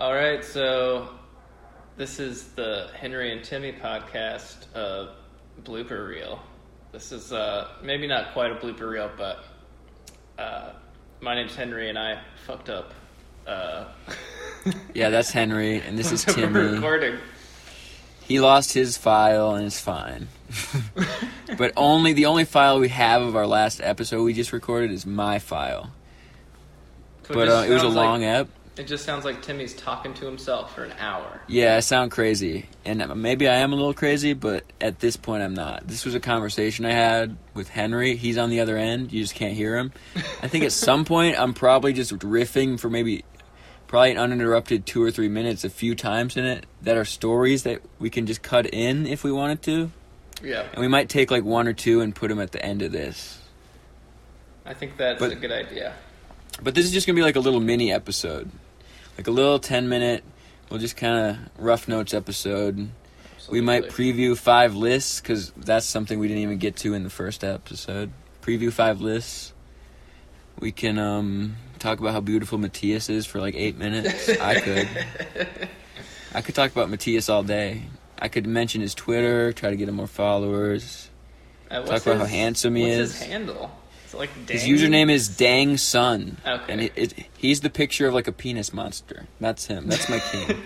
All right, so this is the Henry and Timmy podcast blooper reel. This is maybe not quite a blooper reel, but my name's Henry and I fucked up. Yeah, that's Henry, and this is Timmy. We're recording. He lost his file and it's fine. But the only file we have of our last episode we just recorded is my file. So it was a long ep. It just sounds like Timmy's talking to himself for an hour. Yeah, I sound crazy. And maybe I am a little crazy, but at this point I'm not. This was a conversation I had with Henry. He's on the other end. You just can't hear him. I think at some point I'm probably just riffing for probably an uninterrupted 2 or 3 minutes a few times in it that are stories that we can just cut in if we wanted to. Yeah. And we might take like 1 or 2 and put them at the end of this. I think that's a good idea. But this is just going to be like a little mini episode. Like a little 10-minute, we'll just kind of rough notes episode. Absolutely. We might preview 5 lists, because that's something we didn't even get to in the first episode. Preview 5 lists. We can talk about how beautiful Matias is for like 8 minutes. I could talk about Matias all day. I could mention his Twitter, try to get him more followers. Talk about how handsome he is. What's his handle? Like his username is Dang Sun. Okay. And he's the picture of like a penis monster. That's him. That's my king.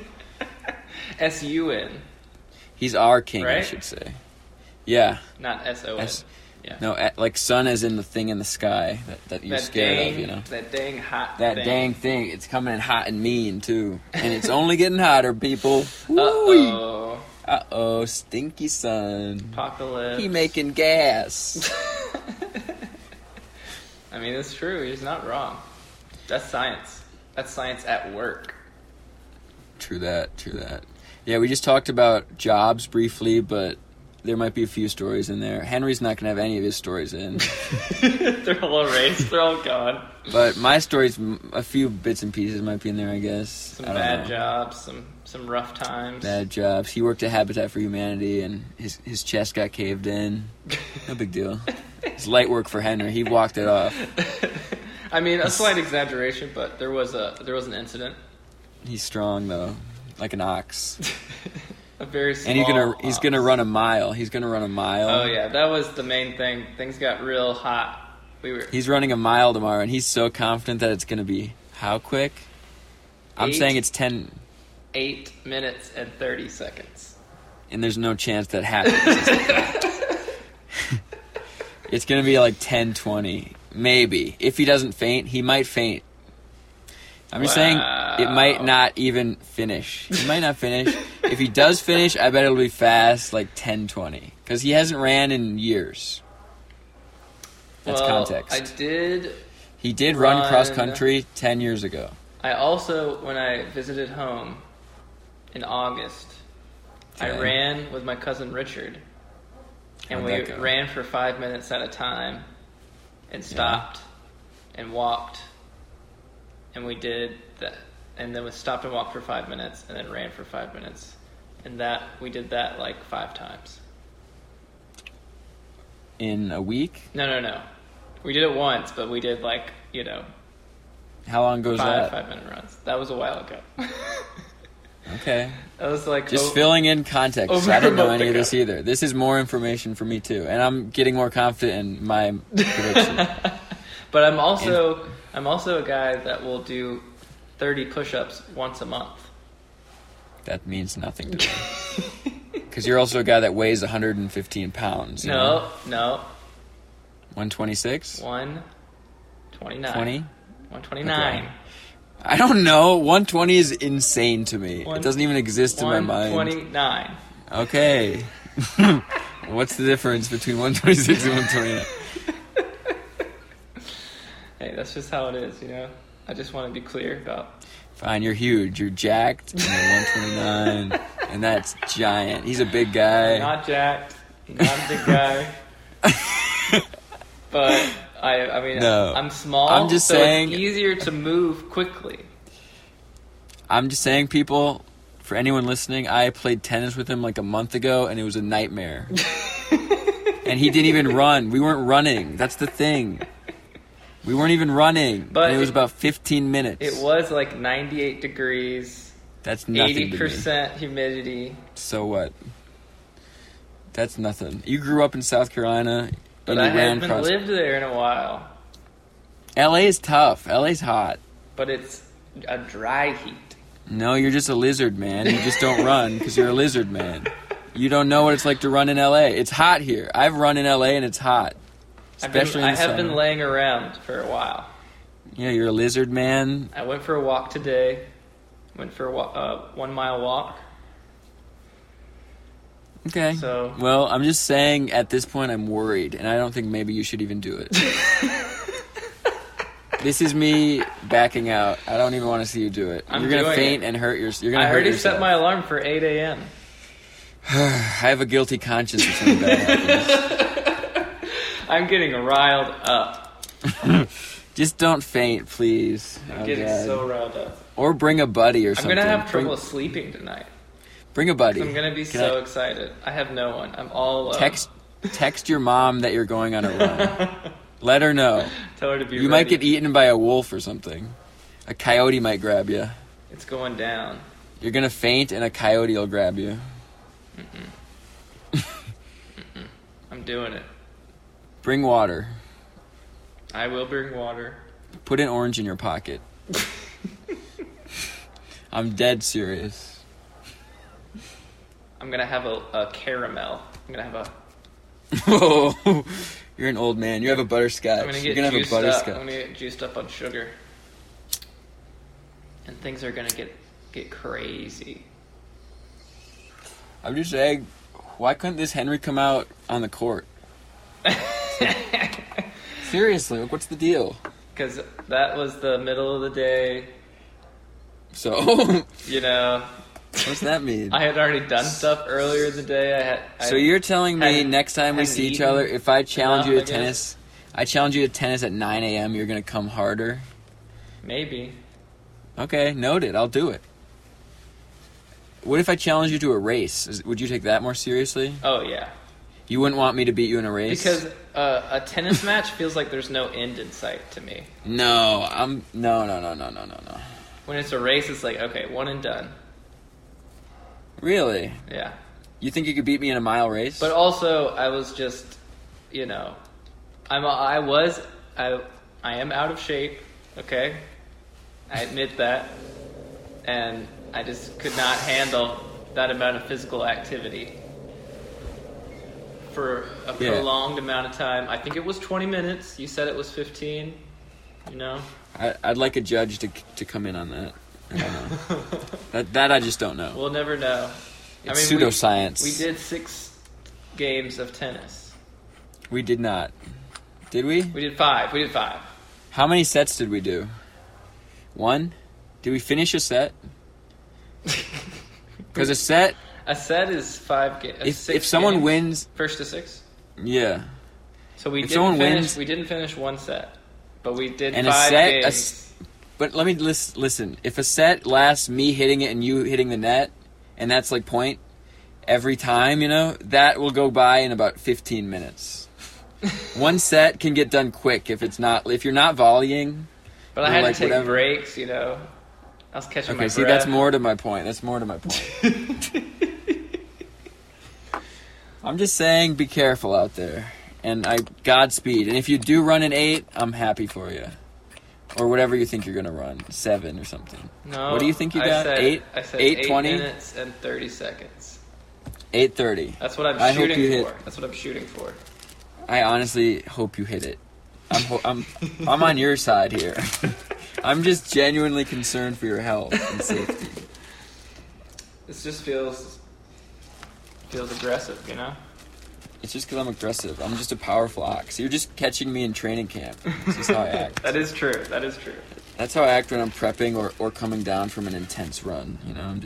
S-U-N. He's our king, right? I should say. Yeah. Not S-O-N. Yeah. No, like sun as in the thing in the sky that you're scared of, you know? That dang hot thing. That dang thing. It's coming in hot and mean, too. And it's only getting hotter, people. Uh-oh. Uh-oh. Stinky sun. Apocalypse. He making gas. I mean, it's true. He's not wrong. That's science. That's science at work. True that. True that. Yeah, we just talked about jobs briefly, but there might be a few stories in there. Henry's not going to have any of his stories in. They're all erased. They're all gone. But my stories, a few bits and pieces might be in there, I guess. Some bad jobs, some rough times. Bad jobs. He worked at Habitat for Humanity, and his chest got caved in. No big deal. It's light work for Henry. He walked it off. I mean, a slight exaggeration, but there was an incident. He's strong though, like an ox. A very small. And he's gonna run a mile. He's gonna run a mile. Oh yeah, that was the main thing. Things got real hot. He's running a mile tomorrow, and he's so confident that it's gonna be how quick? I'm saying it's 8 minutes and 30 seconds. And there's no chance that happens. It's going to be like 10:20, maybe. If he doesn't faint, he might faint. I'm just saying it might not even finish. He might not finish. If he does finish, I bet it'll be fast, like 10:20, because he hasn't ran in years. That's context. He did run cross-country 10 years ago. I also, when I visited home in August, I ran with my cousin Richard. And we ran for 5 minutes at a time and stopped and walked. And we did that. And then we stopped and walked for 5 minutes and then ran for 5 minutes. And we did that like 5 times. In a week? No. We did it once, but we did like, you know. How long goes that? 5-minute runs. That was a while ago. Okay. That was like just filling in context. I don't know any of this either. This is more information for me too, and I'm getting more confident in my prediction. But I'm also a guy that will do 30 push-ups once a month. That means nothing to me. Because you're also a guy that weighs 115 pounds. No. 126? 129. 20? 129. Okay. I don't know. 120 is insane to me. It doesn't even exist in my mind. 129. Okay. What's the difference between 126 and 129? Hey, that's just how it is, you know? I just want to be clear about. Fine, you're huge. You're jacked. And you're 129. And that's giant. He's a big guy. I'm not jacked. I'm not a big guy. But I mean, no. I'm small, I'm just saying, it's easier to move quickly. I'm just saying, people, for anyone listening, I played tennis with him like a month ago, and it was a nightmare. And he didn't even run. We weren't running. That's the thing. We weren't even running. But it was about 15 minutes. It was like 98 degrees. That's nothing. 80% humidity. So what? That's nothing. You grew up in South Carolina, but I haven't lived there in a while. LA is tough. LA's hot. But it's a dry heat. No, you're just a lizard, man. You just don't run because you're a lizard, man. You don't know what it's like to run in LA. It's hot here. I've run in LA and it's hot. Especially in the summer. I have been laying around for a while. Yeah, you're a lizard, man. I went for a walk today. Went for a 1 mile walk. Okay. So, well, I'm just saying at this point I'm worried, and I don't think maybe you should even do it. This is me backing out. I don't even want to see you do it. You're going to faint and hurt yourself. I already set my alarm for 8 a.m. I have a guilty conscience or something bad happens. I'm getting riled up. Just don't faint, please. I'm getting so riled up. Or bring a buddy or something. I'm going to have trouble sleeping tonight. Bring a buddy. I'm going to be so excited. I have no one. I'm all alone. Text your mom that you're going on a run. Let her know. Tell her to be ready. You might get eaten by a wolf or something. A coyote might grab you. It's going down. You're going to faint and a coyote will grab you. Mm-mm. Mm-mm. I'm doing it. Bring water. I will bring water. Put an orange in your pocket. I'm dead serious. I'm going to have a caramel. I'm going to have a... Whoa. You're an old man. You have a butterscotch. I'm going to get juiced up on sugar. And things are going to get crazy. I'm just saying, why couldn't this Henry come out on the court? Seriously, like, what's the deal? Because that was the middle of the day. So? You know. What's that mean? I had already done stuff earlier in the day. So you're telling me next time we see each other, if I challenge you to tennis, at 9 a.m., you're going to come harder? Maybe. Okay, noted. I'll do it. What if I challenge you to a race? Would you take that more seriously? Oh, yeah. You wouldn't want me to beat you in a race? Because a tennis match feels like there's no end in sight to me. No, no. When it's a race, it's like, okay, one and done. Really? Yeah. You think you could beat me in a mile race? But also, I was just, you know, I am out of shape, okay? I admit that. And I just could not handle that amount of physical activity for a prolonged amount of time. I think it was 20 minutes. You said it was 15, you know? I'd like a judge to come in on that. I don't know. that I just don't know. We'll never know. It's pseudoscience. We did 6 games of tennis. We did not. Did we? We did 5. How many sets did we do? 1? Did we finish a set? Because a set is 5 games. If someone wins... First to 6? Yeah. So we didn't finish 1 set. But we did 5 games. But let me listen. If a set lasts me hitting it and you hitting the net, and that's like point every time, you know, that will go by in about 15 minutes. One set can get done quick if you're not volleying. But I had to take breaks, you know. I was catching my breath. Okay, see, that's more to my point. I'm just saying, be careful out there, and Godspeed. And if you do run an 8, I'm happy for you. Or whatever you think you're going to run. 7 or something. No. What do you think you got? 8? I said 8:20? 8 minutes and 30 seconds. 8:30. That's what I'm shooting for. That's what I'm shooting for. I honestly hope you hit it. I'm on your side here. I'm just genuinely concerned for your health and safety. This just feels aggressive, you know? It's just because I'm aggressive. I'm just a powerful ox. You're just catching me in training camp. This is how I act. That is true. That's how I act when I'm prepping or coming down from an intense run. You know,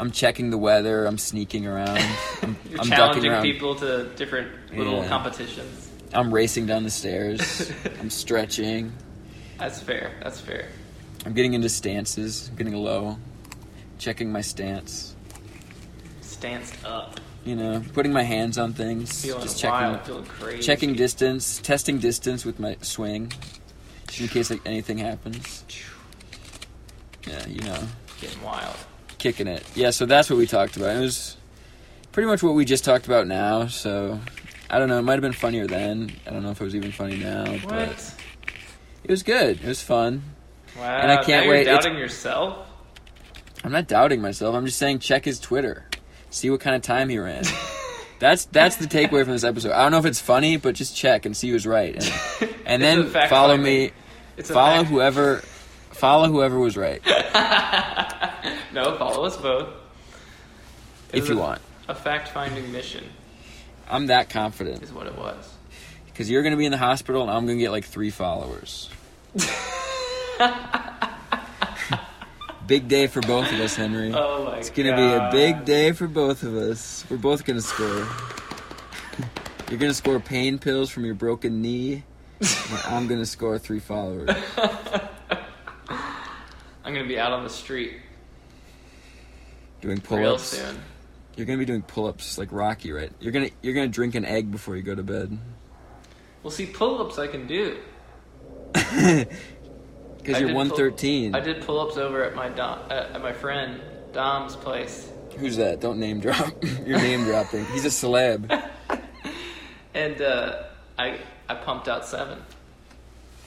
I'm checking the weather. I'm sneaking around. I'm challenging around. People to different little competitions. I'm racing down the stairs. I'm stretching. That's fair. I'm getting into stances. I'm getting low. Checking my stance. Stanced up. You know, putting my hands on things, feeling just checking distance, testing distance with my swing, just in case anything happens. Yeah, you know. Getting wild. kicking it. Yeah, so that's what we talked about. It was pretty much what we just talked about now, so I don't know. It might have been funnier then. I don't know if it was even funny now. What? But it was good. It was fun. Wow. And I can't wait. You're doubting yourself? I'm not doubting myself. I'm just saying check his Twitter. See what kind of time he ran. That's the takeaway from this episode. I don't know if it's funny, but just check and see who's right. And then follow me. Follow whoever was right. No, follow us both. If you want. A fact-finding mission. I'm that confident. Is what it was. Because you're going to be in the hospital and I'm going to get like 3 followers. Big day for both of us, Henry. Oh my God. It's going to be a big day for both of us. We're both going to score. You're going to score pain pills from your broken knee. And I'm going to score 3 followers. I'm going to be out on the street. Doing pull-ups. Real soon. You're going to be doing pull-ups like Rocky, right? You're going to drink an egg before you go to bed. Well, see, pull-ups I can do. Because you're 113. I did pull-ups over at my friend Dom's place. Who's that? Don't name drop. You're name dropping. He's a celeb. And I pumped out 7.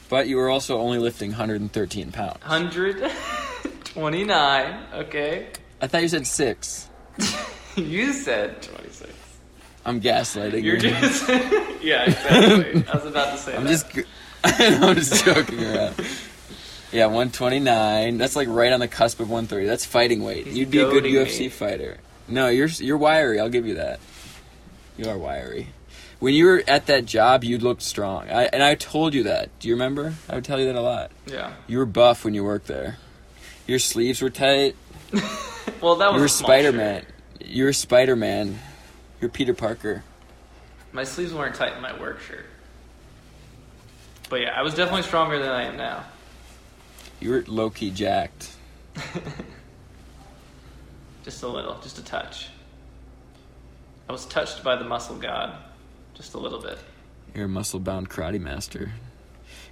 But you were also only lifting 113 pounds. 129, okay. I thought you said 6. You said 26. I'm gaslighting you. You're just... Yeah, exactly. I was about to say I'm just joking around. Yeah, 129. That's like right on the cusp of 130. That's fighting weight. You'd be a good UFC fighter. No, you're wiry. I'll give you that. You are wiry. When you were at that job, you looked strong. I told you that. Do you remember? I would tell you that a lot. Yeah. You were buff when you worked there. Your sleeves were tight. Well, that was you were Spider-Man. Shirt. You're Spider-Man. You're Peter Parker. My sleeves weren't tight in my work shirt. But yeah, I was definitely stronger than I am now. You were low-key jacked. Just a little. Just a touch. I was touched by the muscle god. Just a little bit. You're a muscle-bound karate master.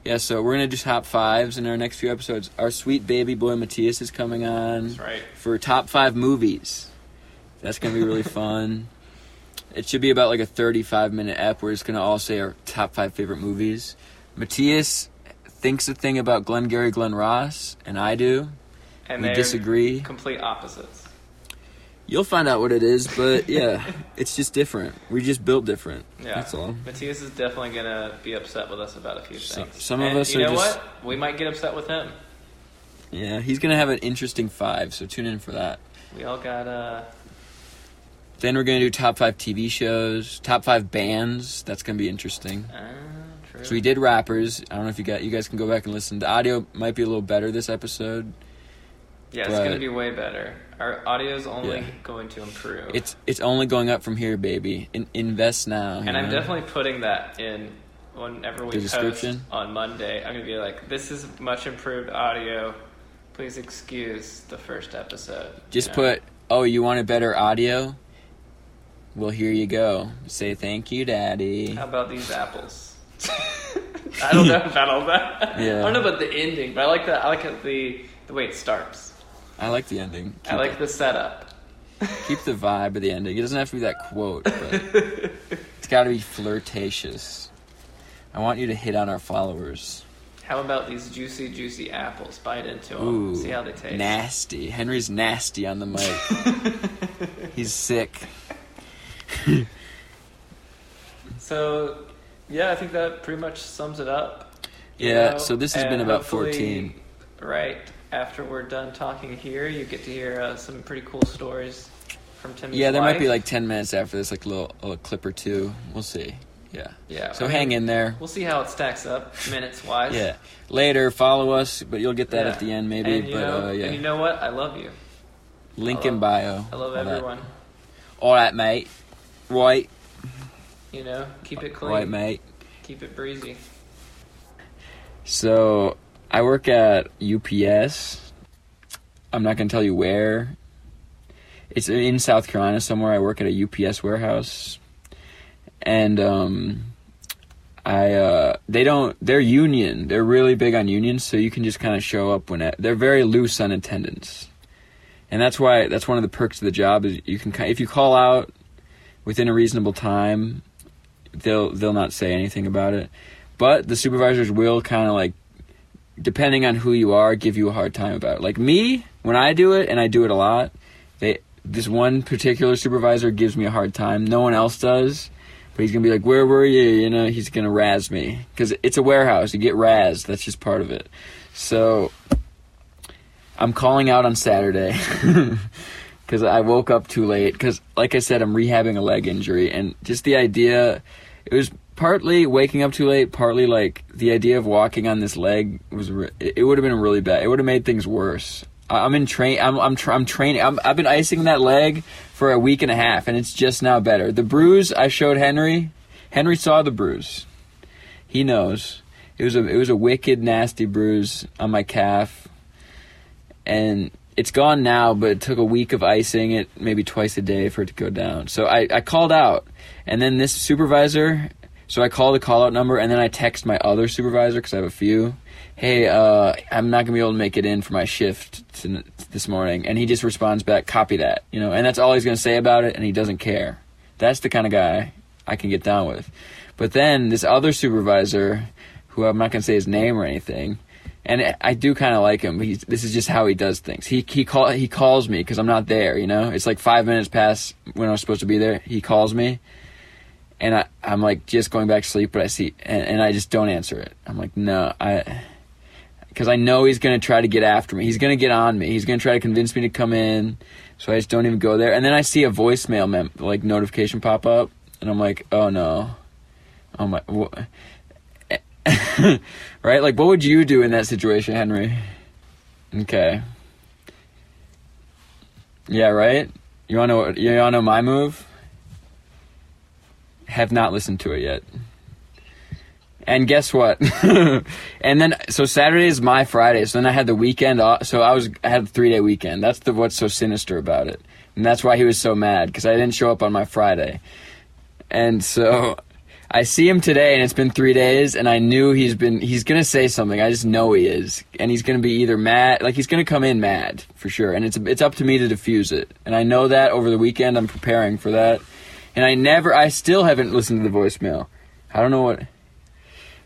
Yeah, so we're going to do top 5s in our next few episodes. Our sweet baby boy Matias is coming on. That's right. For top 5 movies. That's going to be really fun. It should be about like a 35-minute ep. We're just going to all say our top 5 favorite movies. Matias thinks a thing about Glengarry Glen Ross, and I do. And we disagree. Complete opposites. You'll find out what it is, but yeah, it's just different. We just built different. Yeah. That's all. Matias is definitely going to be upset with us about a few things. Some of us are just... You know what? We might get upset with him. Yeah, he's going to have an interesting 5, so tune in for that. We all got... Then we're going to do top 5 TV shows, top 5 bands. That's going to be interesting. True. So we did rappers. I don't know if you guys can go back and listen. The audio might be a little better this episode. Yeah, it's going to be way better. Our audio's only going to improve. It's only going up from here, baby. Invest now. And I'm definitely putting that in whenever we post on Monday. I'm going to be like, this is much improved audio. Please excuse the first episode. Just put, oh, you want a better audio? Well, here you go. Say thank you, Daddy. How about these apples? I don't know about all that. Yeah. I don't know about the ending, but I like that. I like the way it starts. I like the ending. I like the setup. Keep the vibe of the ending. It doesn't have to be that quote, but it's got to be flirtatious. I want you to hit on our followers. How about these juicy, juicy apples? Bite into them. Ooh, see how they taste. Nasty. Henry's nasty on the mic. He's sick. So, yeah, I think that pretty much sums it up. Yeah, so this has been about 14. Right after we're done talking here, you get to hear some pretty cool stories from Timmy's life. Yeah, there might be like 10 minutes after this, like a little clip or two. We'll see. Yeah. So hang in there. We'll see how it stacks up minutes-wise. Yeah. Later, follow us, but you'll get that at the end maybe. And and you know what? I love you. Link in bio. I love everyone. All right, mate. Right. You know, keep it clean. Right, mate. Keep it breezy. So, I work at UPS. I'm not going to tell you where. It's in South Carolina somewhere. I work at a UPS warehouse. And they're union. They're really big on unions, so you can just kind of show up they're very loose on attendance. And that's why, that's one of the perks of the job, is you can, if you call out within a reasonable time, they'll not say anything about it. But the supervisors will kind of, like, depending on who you are, give you a hard time about it. Like me, when I do it, and I do it a lot, this one particular supervisor gives me a hard time. No one else does. But he's going to be like, where were you? You know, he's going to razz me. Because it's a warehouse. You get razzed. That's just part of it. So I'm calling out on Saturday because I woke up too late. Because, like I said, I'm rehabbing a leg injury. And just the idea, it was partly waking up too late, partly, like, the idea of walking on this leg was it would have been really bad. It would have made things worse. I'm training. I've been icing that leg for a week and a half, and it's just now better. The bruise I showed Henry. Henry saw the bruise. He knows. It was a wicked, nasty bruise on my calf, and it's gone now. But it took a week of icing it, maybe twice a day, for it to go down. So I called out, and then this supervisor. So I call the call-out number, and then I text my other supervisor, because I have a few. Hey, I'm not going to be able to make it in for my shift this morning. And he just responds back, copy that. You know, and that's all he's going to say about it, and he doesn't care. That's the kind of guy I can get down with. But then this other supervisor, who I'm not going to say his name or anything, and I do kind of like him, but this is just how he does things. He calls me because I'm not there, you know. It's like 5 minutes past when I was supposed to be there. He calls me. And I'm like just going back to sleep, but I see, and I just don't answer it. I'm like, no, because I know he's going to try to get after me. He's going to get on me. He's going to try to convince me to come in. So I just don't even go there. And then I see a voicemail like notification pop up, and I'm like, oh no, oh my, right? Like, what would you do in that situation, Henry? Okay, yeah, right. You wanna know my move? Have not listened to it yet. And guess what? And then, so Saturday is my Friday. So then I had the weekend off. So I had a 3-day weekend. That's what's so sinister about it. And that's why he was so mad, because I didn't show up on my Friday. And so I see him today, and it's been 3 days, and I knew he's going to say something. I just know he is. And he's going to be either mad, like he's going to come in mad for sure. And it's up to me to diffuse it. And I know that over the weekend, I'm preparing for that. And I still haven't listened to the voicemail. I don't know what,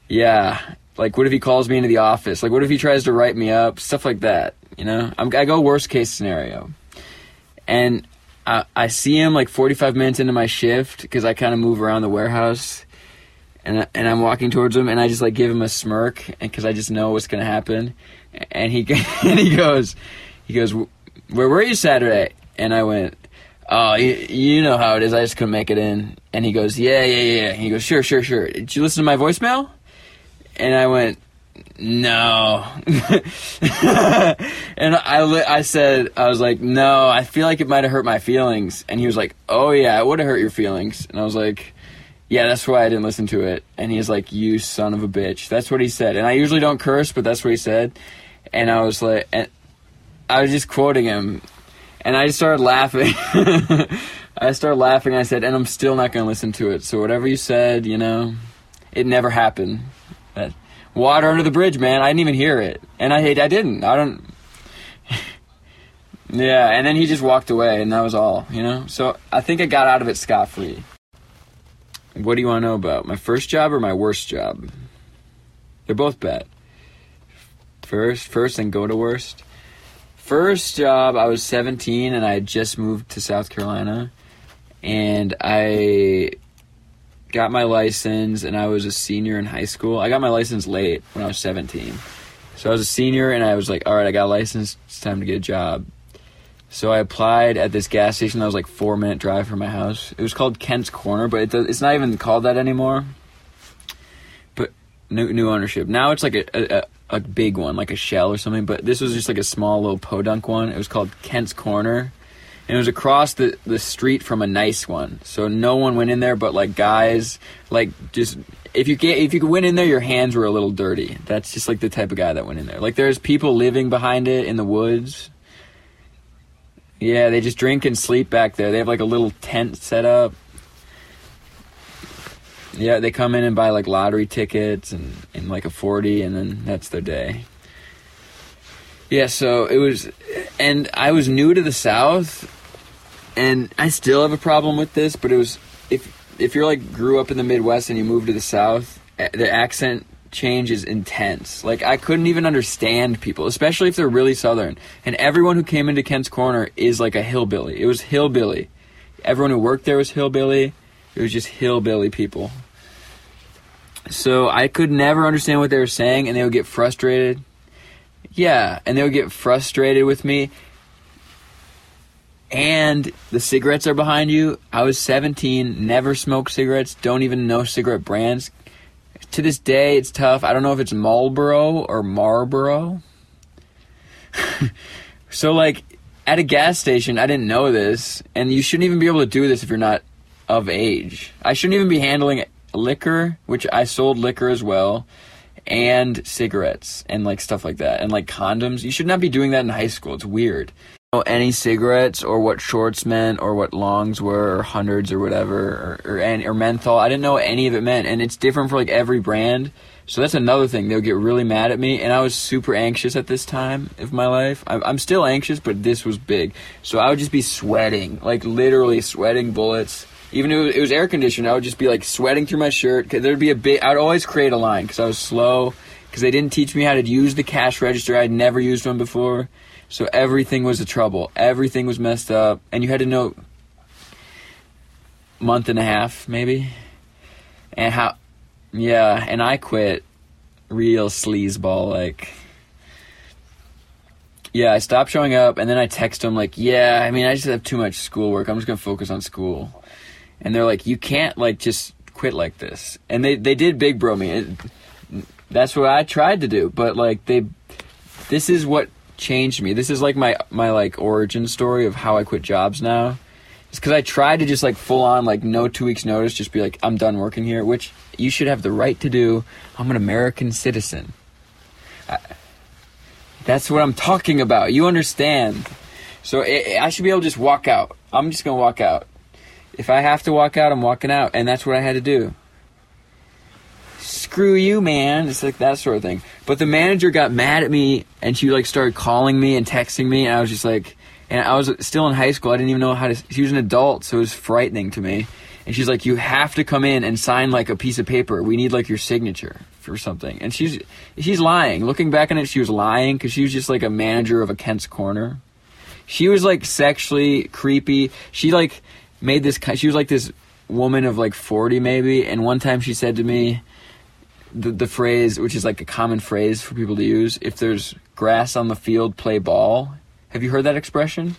yeah. Like, what if he calls me into the office? Like, what if he tries to write me up? Stuff like that, you know? I go worst case scenario. And I see him like 45 minutes into my shift, because I kind of move around the warehouse. And I'm walking towards him, and I just like give him a smirk, because I just know what's going to happen. And he goes, where were you Saturday? And I went, oh, you know how it is. I just couldn't make it in. And he goes, yeah. And he goes, sure. Did you listen to my voicemail? And I went, no. And I was like, no, I feel like it might have hurt my feelings. And he was like, oh, yeah, it would have hurt your feelings. And I was like, yeah, that's why I didn't listen to it. And he's like, you son of a bitch. That's what he said. And I usually don't curse, but that's what he said. And I was like, and I was just quoting him. And I just started laughing. I said, and I'm still not going to listen to it. So whatever you said, you know, it never happened. That water under the bridge, man. I didn't even hear it. And I didn't. I don't. Yeah, and then he just walked away, and that was all, you know. So I think I got out of it scot-free. What do you want to know about? My first job or my worst job? They're both bad. First, and go to worst. First job, I was 17, and I had just moved to South Carolina, and I got my license, and I was a senior in high school. I got my license late when I was 17. So I was a senior, and I was like, all right, I got a license. It's time to get a job. So I applied at this gas station that was like 4-minute drive from my house. It was called Kent's Corner, but it's not even called that anymore. But new ownership. Now it's like a big one, like a Shell or something, but this was just like a small little podunk one. It was called Kent's Corner, and it was across the street from a nice one. So no one went in there but like guys. Like, just if you went in there, your hands were a little dirty. That's just like the type of guy that went in there. Like, there's people living behind it in the woods. Yeah, they just drink and sleep back there. They have like a little tent set up. Yeah, they come in and buy, like, lottery tickets and like, a 40, and then that's their day. Yeah, so it was, and I was new to the South, and I still have a problem with this, but it was, if you're like grew up in the Midwest and you move to the South, the accent change is intense. Like, I couldn't even understand people, especially if they're really Southern. And everyone who came into Kent's Corner is like a hillbilly. It was hillbilly. Everyone who worked there was hillbilly. It was just hillbilly people. So I could never understand what they were saying, and they would get frustrated. Yeah, and they would get frustrated with me. And the cigarettes are behind you. I was 17, never smoked cigarettes, don't even know cigarette brands. To this day, it's tough. I don't know if it's Marlboro or Marlboro. So, like, at a gas station, I didn't know this, and you shouldn't even be able to do this if you're not of age. I shouldn't even be handling liquor, which I sold liquor as well, and cigarettes and, like, stuff like that, and, like, condoms. You should not be doing that in high school. It's weird. You know any cigarettes or what shorts meant or what longs were or hundreds or whatever or menthol. I didn't know what any of it meant, and it's different for, like, every brand. So that's another thing. They'll get really mad at me, and I was super anxious at this time of my life. I'm still anxious, but this was big. So I would just be sweating, like, literally sweating bullets. Even if it was air conditioned, I would just be, like, sweating through my shirt. There'd be a bit. I'd always create a line because I was slow, because they didn't teach me how to use the cash register. I'd never used one before. So everything was a trouble. Everything was messed up. And you had to know month and a half, maybe. And how... Yeah, and I quit real sleazeball, like... Yeah, I stopped showing up, and then I text them, like, yeah, I mean, I just have too much schoolwork. I'm just going to focus on school. And they're like, you can't, like, just quit like this. And they did big bro me. That's what I tried to do. But, like, this is what changed me. This is, like, my like, origin story of how I quit jobs now. It's because I tried to just, like, full on, like, no 2 weeks notice, just be like, I'm done working here, which you should have the right to do. I'm an American citizen. That's what I'm talking about. You understand. So I should be able to just walk out. I'm just going to walk out. If I have to walk out, I'm walking out. And that's what I had to do. Screw you, man. It's like that sort of thing. But the manager got mad at me, and she, like, started calling me and texting me. And I was just like, and I was still in high school. I didn't even know how to, she was an adult. So it was frightening to me. And she's like, you have to come in and sign, like, a piece of paper. We need, like, your signature for something. And she's lying. Looking back on it, she was lying, because she was just, like, a manager of a Kent's Corner. She was, like, sexually creepy. She, like, made this, she was, like, this woman of, like, 40 maybe. And one time she said to me the phrase, which is, like, a common phrase for people to use, if there's grass on the field, play ball. Have you heard that expression?